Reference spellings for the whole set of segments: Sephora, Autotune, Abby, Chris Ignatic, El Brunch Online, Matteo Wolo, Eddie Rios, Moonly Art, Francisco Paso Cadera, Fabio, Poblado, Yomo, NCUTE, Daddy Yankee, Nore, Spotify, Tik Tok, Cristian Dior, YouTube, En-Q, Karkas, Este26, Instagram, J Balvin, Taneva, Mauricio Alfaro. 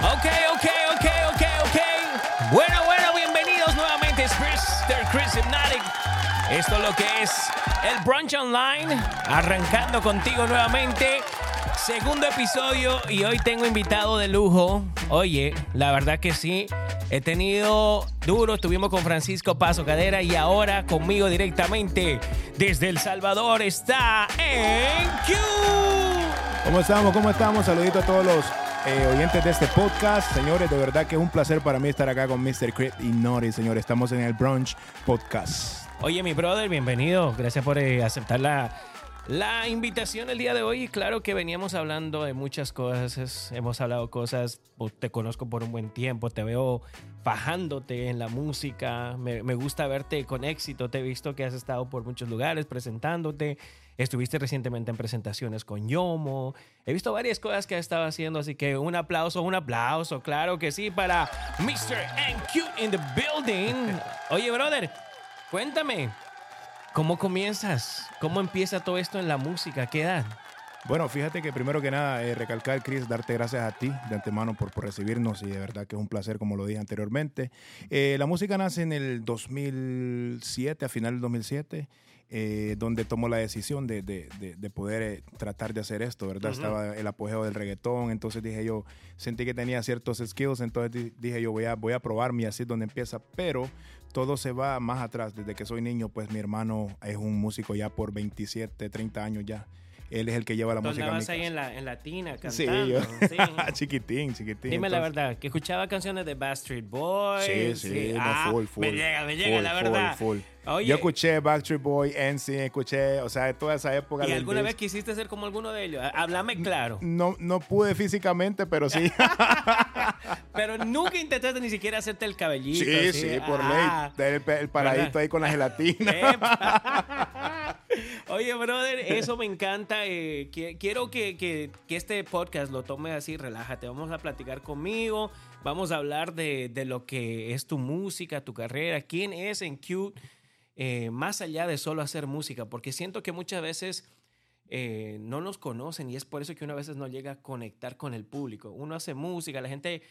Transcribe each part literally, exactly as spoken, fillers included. Ok, ok, ok, ok, ok. Bueno, bueno, bienvenidos nuevamente. Es mister Chris Ignatic. Esto es lo que es el Brunch Online. Arrancando contigo nuevamente. Segundo episodio y hoy tengo invitado de lujo. Oye, la verdad que sí. He tenido duro, estuvimos con Francisco Paso Cadera y ahora conmigo directamente desde El Salvador está En-Q. ¿Cómo estamos? ¿Cómo estamos? Saluditos a todos los eh, oyentes de este podcast. Señores, de verdad que es un placer para mí estar acá con mister Crit y Nore, señores. Estamos en el Brunch Podcast. Oye, mi brother, bienvenido. Gracias por eh, aceptar la... La invitación el día de hoy, claro que veníamos hablando de muchas cosas, hemos hablado cosas, te conozco por un buen tiempo, te veo fajándote en la música, me, me gusta verte con éxito, te he visto que has estado por muchos lugares presentándote, estuviste recientemente en presentaciones con Yomo, he visto varias cosas que has estado haciendo, así que un aplauso, un aplauso, claro que sí, para mister en cute in the building. Oye, brother, cuéntame. ¿Cómo comienzas? ¿Cómo empieza todo esto en la música? ¿Qué edad? Bueno, fíjate que primero que nada, eh, recalcar, Chris, darte gracias a ti de antemano por, por recibirnos y de verdad que es un placer, como lo dije anteriormente. Eh, la música nace en el dos mil siete, a final del dos mil siete, eh, donde tomó la decisión de, de, de, de poder eh, tratar de hacer esto, ¿verdad? Uh-huh. Estaba el apogeo del reggaetón, entonces dije yo, sentí que tenía ciertos skills, entonces dije yo voy a, voy a probarme y así es donde empieza, pero... Todo se va más atrás. Desde que soy niño, pues mi hermano es un músico ya por veintisiete, treinta años ya. Él es el que lleva la música a mi casa. Ahí en la, en la tina cantando. Sí, yo. Sí. chiquitín, chiquitín. Dime entonces, la verdad, que escuchaba canciones de Backstreet Boys. Sí, sí, sí. No, ah, full, full. Me llega, me llega, full, la verdad. Full, full. Oye, yo escuché Backstreet Boys, en ce, escuché, o sea, de toda esa época. ¿Y alguna vez quisiste ser como alguno de ellos? Háblame claro. No, no pude físicamente, pero sí. Pero nunca intentaste ni siquiera hacerte el cabellito. Sí, sí, sí por ah, ley. El, el paradito ¿verdad? Ahí con la gelatina. Oye, brother, eso me encanta. Eh, que, quiero que, que, que este podcast lo tomes así, relájate. Vamos a platicar conmigo, vamos a hablar de, de lo que es tu música, tu carrera, quién es en cute, eh, más allá de solo hacer música, porque siento que muchas veces eh, no nos conocen y es por eso que uno a veces no llega a conectar con el público. Uno hace música, la gente...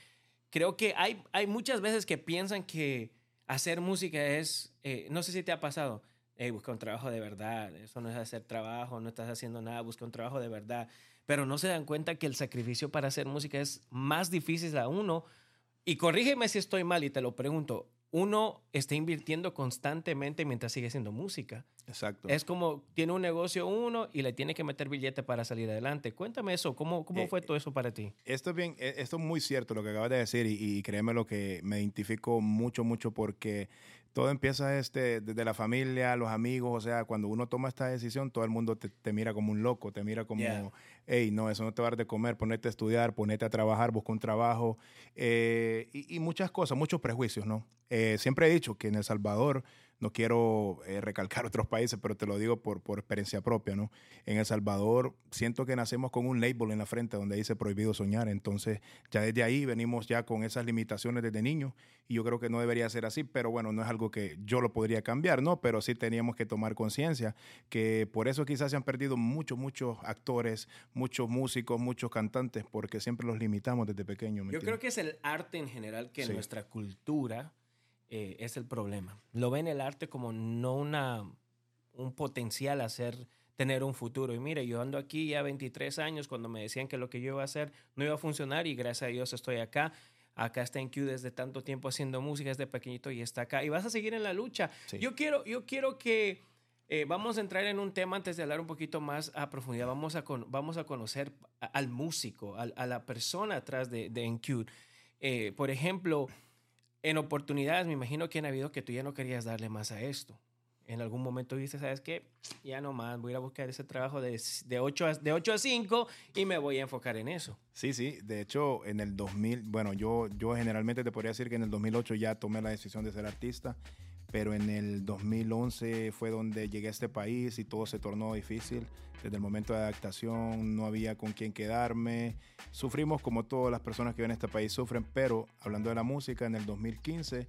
Creo que hay, hay muchas veces que piensan que hacer música es... Eh, no sé si te ha pasado... Hey, busca un trabajo de verdad, eso no es hacer trabajo, no estás haciendo nada, busca un trabajo de verdad. Pero no se dan cuenta que el sacrificio para hacer música es más difícil a uno. Y corrígeme si estoy mal y te lo pregunto. Uno está invirtiendo constantemente mientras sigue haciendo música. Exacto. Es como tiene un negocio uno y le tiene que meter billete para salir adelante. Cuéntame eso, ¿cómo, cómo eh, fue todo eso para ti? Esto es, bien, esto es muy cierto lo que acabas de decir y, y créeme lo que me identifico mucho, mucho porque... Todo empieza este, desde la familia, los amigos, o sea, cuando uno toma esta decisión, todo el mundo te, te mira como un loco, te mira como, yeah. Hey, no, eso no te va a dar de comer, ponete a estudiar, ponete a trabajar, busca un trabajo, eh, y, y muchas cosas, muchos prejuicios, ¿no? Eh, siempre he dicho que en El Salvador, no quiero eh, recalcar otros países, pero te lo digo por, por experiencia propia, ¿no? En El Salvador siento que nacemos con un label en la frente donde dice prohibido soñar, entonces ya desde ahí venimos ya con esas limitaciones desde niño y yo creo que no debería ser así, pero bueno, no es algo que yo lo podría cambiar, ¿no? Pero sí teníamos que tomar conciencia que por eso quizás se han perdido muchos, muchos actores, muchos músicos, muchos cantantes, porque siempre los limitamos desde pequeño. Yo creo que es el arte en general que sí. Nuestra cultura... Eh, es el problema. Lo ven el arte como no una, un potencial a ser, tener un futuro. Y mire, yo ando aquí ya veintitrés años cuando me decían que lo que yo iba a hacer no iba a funcionar y gracias a Dios estoy acá. Acá está en Q desde tanto tiempo haciendo música, desde pequeñito y está acá. Y vas a seguir en la lucha. Sí. Yo quiero, yo quiero que... Eh, vamos a entrar en un tema antes de hablar un poquito más a profundidad. Vamos a, con, vamos a conocer a, al músico, a, a la persona atrás de, de en cute. Eh, por ejemplo... En oportunidades, me imagino que han habido que tú ya no querías darle más a esto. En algún momento dijiste, ¿sabes qué? Ya no más, voy a ir a buscar ese trabajo de, de, ocho a cinco y me voy a enfocar en eso. Sí, sí. De hecho, en el dos mil... Bueno, yo, yo generalmente te podría decir que en el dos mil ocho ya tomé la decisión de ser artista, pero en el dos mil once fue donde llegué a este país y todo se tornó difícil. Desde el momento de adaptación no había con quién quedarme. Sufrimos como todas las personas que viven a este país sufren, pero hablando de la música, en el dos mil quince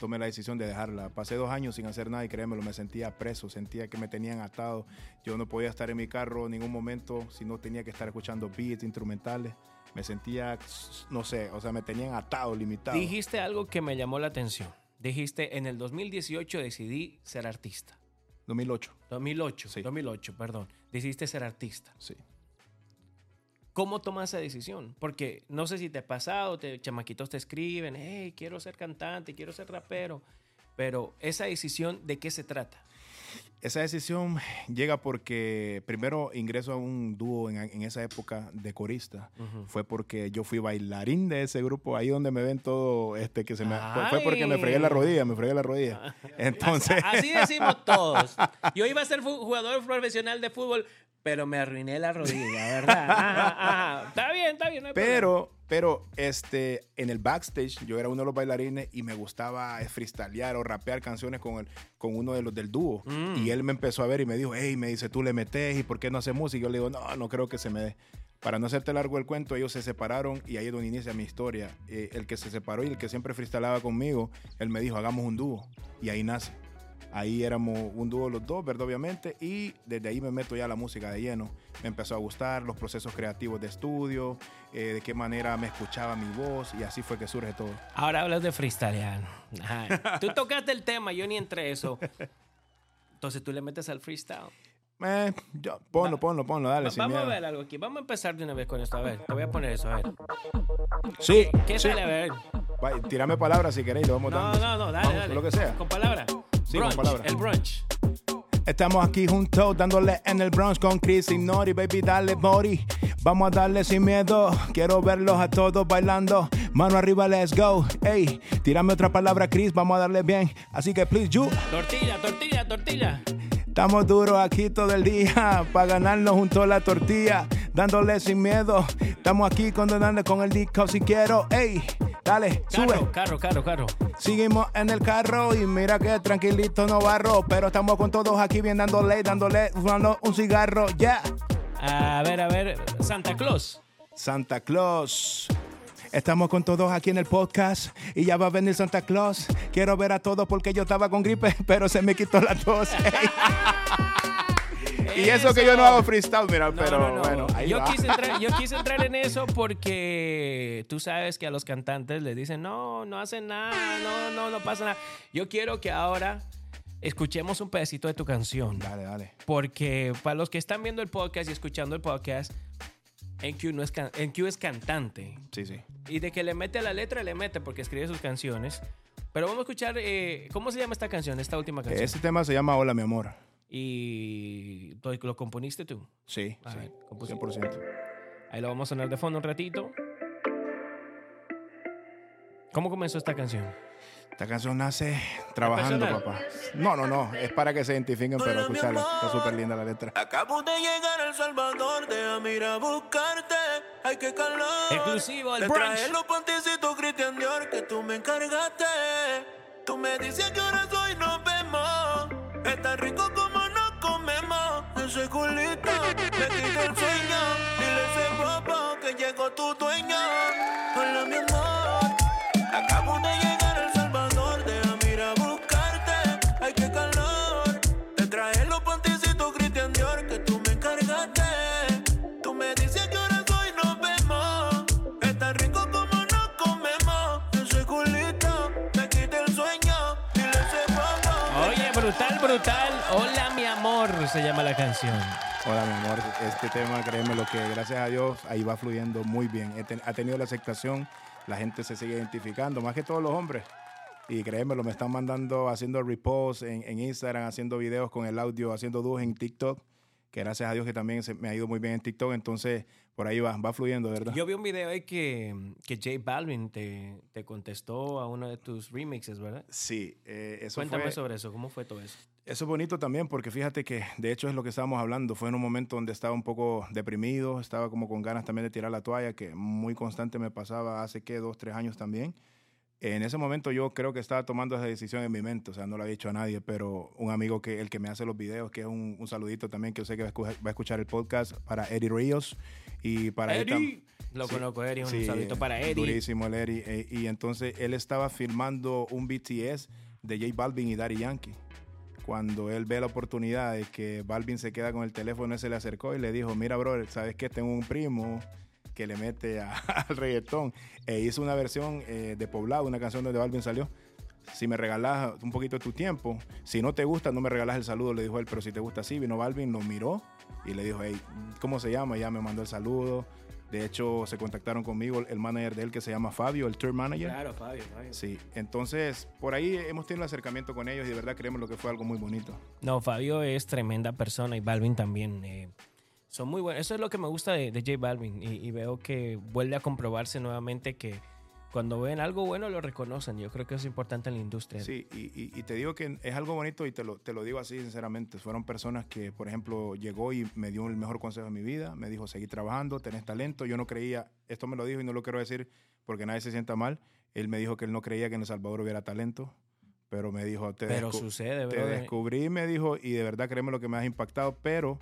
tomé la decisión de dejarla. Pasé dos años sin hacer nada y créemelo, me sentía preso, sentía que me tenían atado. Yo no podía estar en mi carro en ningún momento, sino tenía que estar escuchando beats, instrumentales. me sentía, no sé, o sea, me tenían atado, limitado. Dijiste algo que me llamó la atención. Dijiste, en el dos mil dieciocho decidí ser artista. dos mil ocho. dos mil ocho, sí. dos mil ocho, perdón. Decidiste ser artista. Sí. ¿Cómo tomas esa decisión? Porque no sé si te ha pasado, te, chamaquitos te escriben, hey, quiero ser cantante, quiero ser rapero. Pero esa decisión, ¿de qué se trata? Esa decisión llega porque primero ingreso a un dúo en, en esa época de corista. Uh-huh. Fue porque yo fui bailarín de ese grupo, ahí donde me ven todo este que se me... Ay. Fue porque me fregué la rodilla, me fregué la rodilla. Entonces... Así decimos todos. Yo iba a ser jugador profesional de fútbol, pero me arruiné la rodilla, ¿verdad? Ajá, ajá. Está bien, está bien. No hay pero... problema. Pero este, en el backstage yo era uno de los bailarines y me gustaba freestylear o rapear canciones con, el, con uno de los del dúo. Mm. Y él me empezó a ver y me dijo, hey, me dice, tú le metes y ¿por qué no haces música? Y yo le digo, no, no creo que se me dé. Para no hacerte largo el cuento, ellos se separaron y ahí es donde inicia mi historia. Eh, el que se separó y el que siempre freestylaba conmigo, él me dijo, hagamos un dúo. Y ahí nace. Ahí éramos un dúo los dos, ¿verdad? Obviamente. Y desde ahí me meto ya a la música de lleno. Me empezó a gustar los procesos creativos de estudio, eh, de qué manera me escuchaba mi voz, y así fue que surge todo. Ahora hablas de freestylear. Tú tocaste el tema, yo ni entré eso. Entonces tú le metes al freestyle. Eh, yo, ponlo, Va. ponlo, ponlo, dale. Va, sin vamos miedo. A ver algo aquí. Vamos a empezar de una vez con esto. A ver, te voy a poner eso, a ver. Sí. ¿Qué sí. sale? A ver. Va, tirame palabras si queréis, lo vamos dando. No, no, no, dale, vamos, dale. Lo que sea. Con palabras. Sí, brunch, con palabras. El brunch. Estamos aquí juntos dándole en el brunch con Chris Ignatic, baby, dale body. Vamos a darle sin miedo. Quiero verlos a todos bailando. Mano arriba, let's go. Ey, tírame otra palabra, Chris. Vamos a darle bien. Así que, please, you. Tortilla, tortilla, tortilla. Estamos duros aquí todo el día para ganarnos junto a la tortilla, dándole sin miedo. Estamos aquí condenando con el disco si quiero. Ey, dale, carro, sube. Carro, carro, carro. Seguimos en el carro y mira que tranquilito no barro, pero estamos con todos aquí bien dándole, dándole, fumando un cigarro, ya. Yeah. A ver, a ver, Santa Claus. Santa Claus. Estamos con todos aquí en el podcast y ya va a venir Santa Claus. Quiero ver a todos porque yo estaba con gripe, pero se me quitó la tos. Y eso, eso que yo no hago freestyle, mira, no, pero no, no. bueno. Ahí yo, va. Quise entrar, yo quise entrar en eso porque tú sabes que a los cantantes les dicen, no, no hacen nada, no, no, no pasa nada. Yo quiero que ahora escuchemos un pedacito de tu canción. Dale, dale. Porque para los que están viendo el podcast y escuchando el podcast... En-Q no es, can- En-Q es cantante. Sí, sí. Y de que le mete a la letra, le mete porque escribe sus canciones. Pero vamos a escuchar, eh, ¿cómo se llama esta canción, esta última canción? Este tema se llama Hola, mi amor. ¿Y lo, lo componiste tú? Sí, a sí, ver, cien por ciento. Ahí lo vamos a sonar de fondo un ratito. ¿Cómo comenzó esta canción? Esta canción nace trabajando, papá. No, no, no. Es para que se identifiquen, pero escucharla. Está súper linda la letra. Acabo de llegar a El Salvador, déjame ir a buscarte. Hay que calor. Exclusivo al brunch. Te traje los pantecitos Cristian Dior que tú me encargaste. Tú me dices que ahora soy nos vemos. Es tan rico como nos comemos. Ese culito me quita el sueño. Dile a ese papá que llegó tu dueño. Hola, mi amor. Acabo de llegar. Brutal, brutal. Hola, mi amor, se llama la canción. Hola, mi amor. Este tema, créeme lo que, gracias a Dios, ahí va fluyendo muy bien. Ten, ha tenido la aceptación, la gente se sigue identificando, más que todos los hombres. Y créeme, lo me están mandando, haciendo reposts en, en Instagram, haciendo videos con el audio, haciendo dúos en TikTok, que gracias a Dios que también se, me ha ido muy bien en TikTok. Entonces, por ahí va, va fluyendo, ¿verdad? Yo vi un video ahí que, que J Balvin te, te contestó a uno de tus remixes, ¿verdad? Sí. Eh, eso Cuéntame fue, sobre eso, ¿cómo fue todo eso? Eso es bonito también porque fíjate que, de hecho, es lo que estábamos hablando. Fue en un momento donde estaba un poco deprimido, estaba como con ganas también de tirar la toalla, que muy constante me pasaba hace, ¿qué? Dos, tres años también. En ese momento yo creo que estaba tomando esa decisión en mi mente, o sea, no la había dicho a nadie, pero un amigo, que el que me hace los videos, que es un, un saludito también, que yo sé que va a, escuchar, va a escuchar el podcast, para Eddie Rios. Y para Eddie. Él tam- Lo sí, conozco, Eddie, un sí, saludito para Eddie. Durísimo el Eddie. Eh, y entonces él estaba filmando un B T S de J Balvin y Daddy Yankee. Cuando él ve la oportunidad de que Balvin se queda con el teléfono, él se le acercó y le dijo, mira, brother, ¿sabes qué? Tengo un primo que le mete a, al reggaetón. E hizo una versión eh, de Poblado, una canción donde Balvin salió. Si me regalás un poquito de tu tiempo, si no te gusta, no me regalás el saludo, le dijo él. Pero si te gusta, sí. Vino Balvin, lo miró y le dijo, hey, ¿cómo se llama? Y ya me mandó el saludo. De hecho, se contactaron conmigo el manager de él, que se llama Fabio, el tour manager. Claro, Fabio, Fabio. Sí, entonces, por ahí hemos tenido un acercamiento con ellos y de verdad creemos lo que fue algo muy bonito. No, Fabio es tremenda persona y Balvin también. Eh, son muy buenos. Eso es lo que me gusta de, de J Balvin y, y veo que vuelve a comprobarse nuevamente que cuando ven algo bueno lo reconocen. Yo creo que eso es importante en la industria. Sí, y, y, y te digo que es algo bonito y te lo, te lo digo así sinceramente. Fueron personas que, por ejemplo, llegó y me dio el mejor consejo de mi vida. Me dijo, seguí trabajando, tenés talento. Yo no creía, esto me lo dijo y no lo quiero decir porque nadie se sienta mal. Él me dijo que él no creía que en El Salvador hubiera talento. Pero me dijo, te, pero descu- sucede, te descubrí, me dijo, y de verdad créeme lo que me has impactado, pero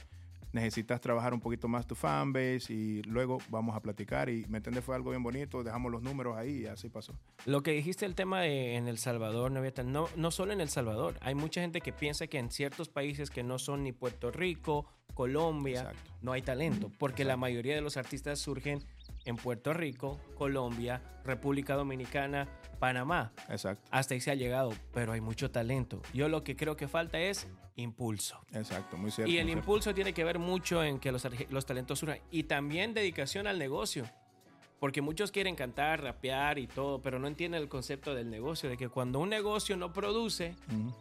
necesitas trabajar un poquito más tu fanbase y luego vamos a platicar. Y me entendés, fue algo bien bonito, dejamos los números ahí y así pasó. Lo que dijiste, el tema de en El Salvador, no, no, no solo en El Salvador, hay mucha gente que piensa que en ciertos países que no son ni Puerto Rico, Colombia, exacto, no hay talento, porque exacto, la mayoría de los artistas surgen en Puerto Rico, Colombia, República Dominicana, Panamá. Exacto. Hasta ahí se ha llegado, pero hay mucho talento. Yo lo que creo que falta es impulso. Exacto, muy cierto. Y el impulso cierto. tiene que ver mucho en que los, los talentos surjan y también dedicación al negocio. Porque muchos quieren cantar, rapear y todo, pero no entienden el concepto del negocio, de que cuando un negocio no produce, uh-huh,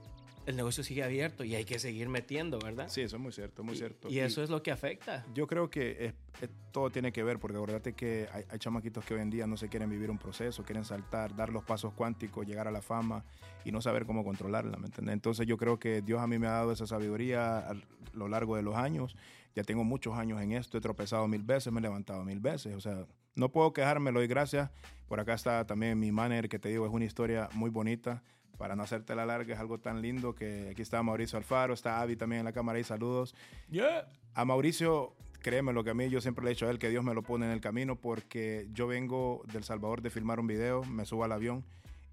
el negocio sigue abierto y hay que seguir metiendo, ¿verdad? Sí, eso es muy cierto, muy y, cierto. Y eso y es lo que afecta. Yo creo que es, es, todo tiene que ver, porque acordate que hay, hay chamaquitos que hoy en día no se quieren vivir un proceso, quieren saltar, dar los pasos cuánticos, llegar a la fama y no saber cómo controlarla, ¿me entiendes? Entonces yo creo que Dios a mí me ha dado esa sabiduría a lo largo de los años. Ya tengo muchos años en esto, he tropezado mil veces, me he levantado mil veces, o sea, no puedo quejarme, lo doy gracias. Por acá está también mi manager, que te digo, es una historia muy bonita. Para no hacerte la larga, es algo tan lindo que aquí está Mauricio Alfaro, está Abby también en la cámara y saludos. Yeah. A Mauricio, créeme lo que a mí, yo siempre le he dicho a él que Dios me lo pone en el camino, porque yo vengo del Salvador de filmar un video, me subo al avión,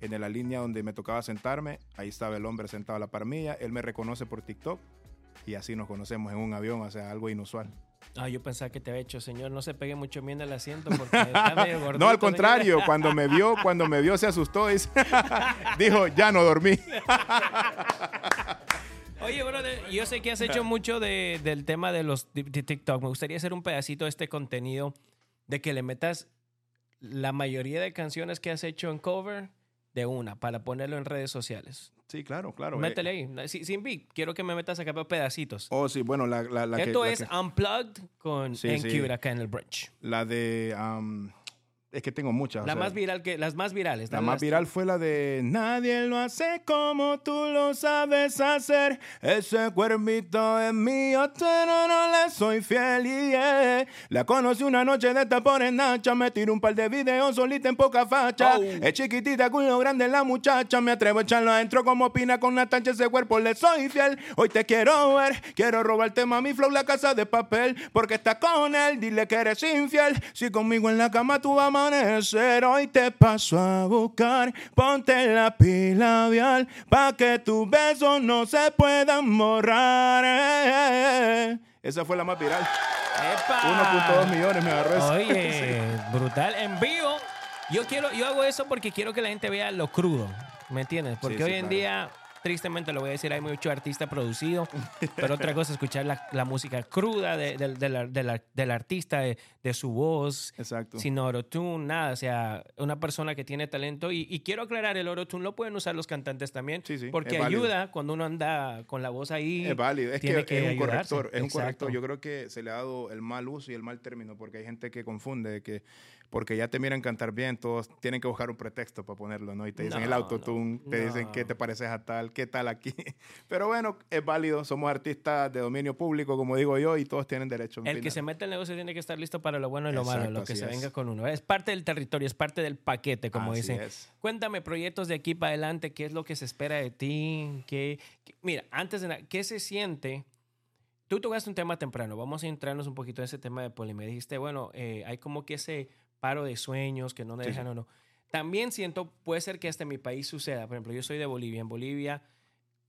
en la línea donde me tocaba sentarme, ahí estaba el hombre sentado a la par mía, él me reconoce por TikTok y así nos conocemos en un avión, o sea, algo inusual. Ah, yo pensaba que te había hecho, señor, no se pegue mucho bien al asiento porque está medio gordito. No, al contrario, señora. cuando me vio, cuando me vio se asustó y dijo, ya no dormí. Oye, brother, yo sé que has hecho mucho de, del tema de los de TikTok. Me gustaría hacer un pedacito de este contenido de que le metas la mayoría de canciones que has hecho en cover de una para ponerlo en redes sociales. Sí, claro, claro. Métele ahí. Sin beat, quiero que me metas acá pedacitos. Oh, sí, bueno, la, la, la Esto que, la es que... Unplugged con sí, En-Q sí. acá en el brunch. La de... Um, es que tengo muchas. La o sea, más viral que, las más virales. La más viral fue la de... Nadie lo hace como tú lo sabes hacer. Ese cuerpito es mío, pero no le soy fiel. Yeah. La conocí una noche de tapones nachas. Me tiró un par de videos solita en poca facha. Oh. Es chiquitita, culo grande la muchacha. Me atrevo a echarlo adentro como opina con una tancha. Ese cuerpo le soy fiel. Hoy te quiero ver. Quiero robarte, mami, flow, la casa de papel. Porque estás con él, dile que eres infiel. Si conmigo en la cama tú vas a amanecer, hoy te paso a buscar, ponte la pila labial pa' que tus besos no se puedan borrar. Eh, eh, eh. Esa fue la más viral. ¡Epa! uno punto dos millones me agarró eso. Oye, sí. Brutal. En vivo, yo, quiero, yo hago eso porque quiero que la gente vea lo crudo, ¿me entiendes? Porque sí, hoy sí, en claro. día, tristemente lo voy a decir, hay mucho artista producido, pero otra cosa es escuchar la, la música cruda de, de, de la, de la, del artista, de, de su voz, exacto, sin autotune, nada. O sea, una persona que tiene talento. Y, y quiero aclarar, el autotune lo pueden usar los cantantes también, sí, sí, porque ayuda válido. Cuando uno anda con la voz ahí. Es válido, es tiene que, que es un corrector. Es un corrector. Yo creo que se le ha dado el mal uso y el mal término, porque hay gente que confunde que... Porque ya te miran cantar bien, todos tienen que buscar un pretexto para ponerlo, ¿no? Y te dicen no, el autotune, no, te no. dicen qué te pareces a tal, qué tal aquí. Pero bueno, es válido. Somos artistas de dominio público, como digo yo, y todos tienen derecho. El final. Que se mete al negocio tiene que estar listo para lo bueno y lo exacto, malo, lo que se es. Venga con uno. Es parte del territorio, es parte del paquete, como así dicen. Es. Cuéntame proyectos de aquí para adelante, qué es lo que se espera de ti. ¿Qué, qué, mira, antes de nada, ¿qué se siente? Tú tocaste un tema temprano. Vamos a entrarnos un poquito en ese tema de Poli. Me dijiste, bueno, eh, hay como que ese... paro de sueños, que no me dejan sí. o no. También siento, puede ser que hasta en mi país suceda. Por ejemplo, yo soy de Bolivia. En Bolivia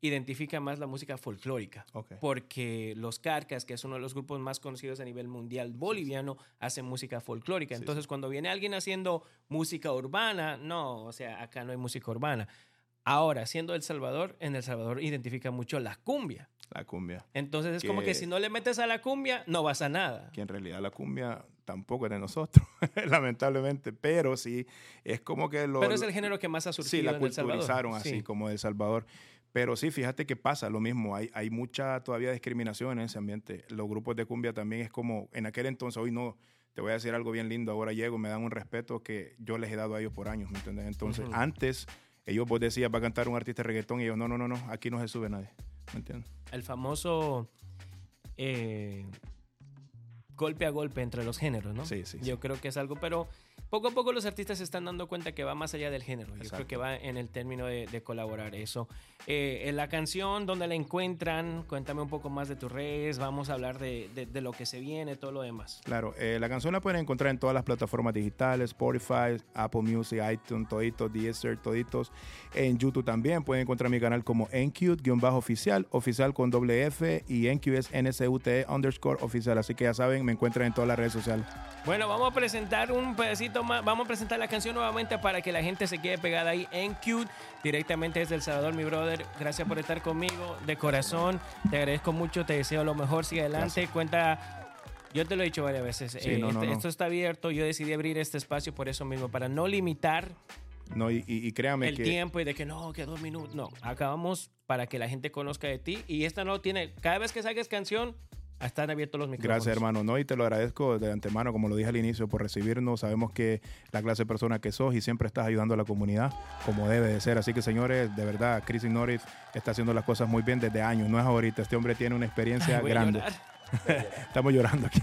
identifica más la música folclórica. Okay. Porque los Karkas, que es uno de los grupos más conocidos a nivel mundial boliviano, sí, sí, hacen música folclórica. Sí, Entonces, sí. cuando viene alguien haciendo música urbana, no, o sea, acá no hay música urbana. Ahora, siendo El Salvador, en El Salvador identifica mucho la cumbia. La cumbia. Entonces, es que, como que si no le metes a la cumbia, no vas a nada. Que en realidad la cumbia tampoco es de nosotros, lamentablemente. Pero sí, es como que... Lo, pero es el género que más ha surgido en El Salvador. Sí, la culturizaron así, sí, como El Salvador. Pero sí, fíjate que pasa lo mismo. Hay, hay mucha todavía discriminación en ese ambiente. Los grupos de cumbia también es como... En aquel entonces, hoy no... Te voy a decir algo bien lindo. Ahora llego, me dan un respeto que yo les he dado a ellos por años, ¿me entiendes? Entonces, uh-huh. antes... Ellos, vos decías, va a cantar un artista de reggaetón y ellos, no, no, no, no, aquí no se sube nadie. ¿Me entiendes? El famoso eh, golpe a golpe entre los géneros, ¿no? Sí, sí. Yo sí. creo que es algo, pero poco a poco los artistas se están dando cuenta que va más allá del género. Exacto. Yo creo que va en el término de, de colaborar eso. Eh, en la canción, ¿dónde la encuentran? Cuéntame un poco más de tus redes, vamos a hablar de, de, de lo que se viene, todo lo demás. Claro, eh, la canción la pueden encontrar en todas las plataformas digitales, Spotify, Apple Music, iTunes, toditos, Deezer, toditos. En YouTube también pueden encontrar mi canal como En-Q-Oficial, oficial con doble F, y En-Q es N C U T E underscore oficial. Así que ya saben, me encuentran en todas las redes sociales. Bueno, vamos a presentar un pedacito más. Vamos a presentar la canción nuevamente para que la gente se quede pegada ahí. En-Q, directamente desde El Salvador, mi brother. Gracias por estar conmigo, de corazón. Te agradezco mucho, te deseo lo mejor. Sigue adelante, gracias. Cuenta... Yo te lo he dicho varias veces. Sí, eh, no, este, no, no. Esto está abierto. Yo decidí abrir este espacio por eso mismo, para no limitar... No, y, y créame el que... tiempo y de que no, que dos minutos. No, acabamos para que la gente conozca de ti. Y esta no tiene... Cada vez que saques canción... Están abiertos los micrófonos. Gracias, hermano. No, y te lo agradezco de antemano, como lo dije al inicio, por recibirnos. Sabemos que la clase de persona que sos y siempre estás ayudando a la comunidad como debe de ser. Así que, señores, de verdad, Chris Ignatic está haciendo las cosas muy bien desde años. No es ahorita. Este hombre tiene una experiencia Ay, grande. Estamos llorando aquí.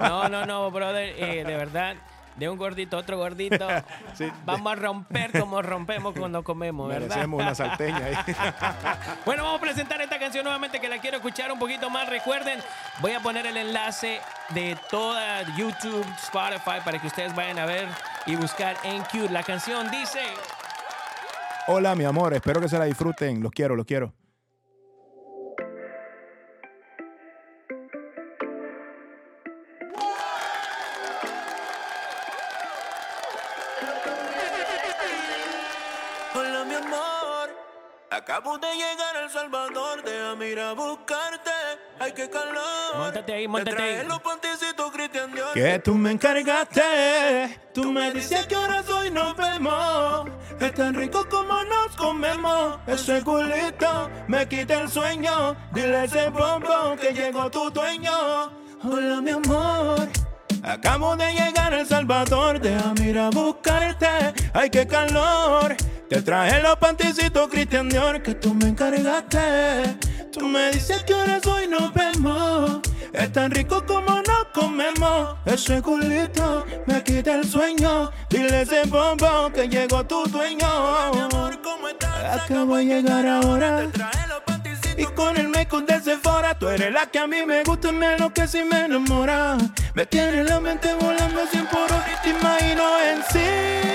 No, no, no, brother. Eh, de verdad... De un gordito a otro gordito. Sí, vamos de... a romper como rompemos cuando comemos, ¿verdad? Merecemos una salteña ahí. Bueno, vamos a presentar esta canción nuevamente, que la quiero escuchar un poquito más. Recuerden, voy a poner el enlace de toda YouTube, Spotify, para que ustedes vayan a ver y buscar En-Q. La canción dice... Hola, mi amor. Espero que se la disfruten. Los quiero, los quiero. Acabo de llegar a El Salvador, déjame ir a buscarte. Ay, qué calor. Móntate ahí, móntate ahí. Te traje los pantecitos Cristian Dior que tú me encargaste. Tú, tú me dices que ahora soy, nos vemos. Es tan rico como nos comemos. Ese culito me quita el sueño. Dile a ese bombón que llegó tu dueño. Hola, mi amor. Acabo de llegar a El Salvador, déjame ir a buscarte. Ay, qué calor. Te traje los pantecitos Cristian Dior que tú me encargaste. Tú me dices que ahora soy, nos vemos. Es tan rico como nos comemos. Ese culito me quita el sueño. Dile ese bombón que llegó tu dueño. Hola, mi amor, ¿cómo estás? Acabo de llegar ahora. Y con el make-up de Sephora, tú eres la que a mí me gusta y me enloquece y me enamora. Me tienes la mente volando cien por hora y te imagino en sí.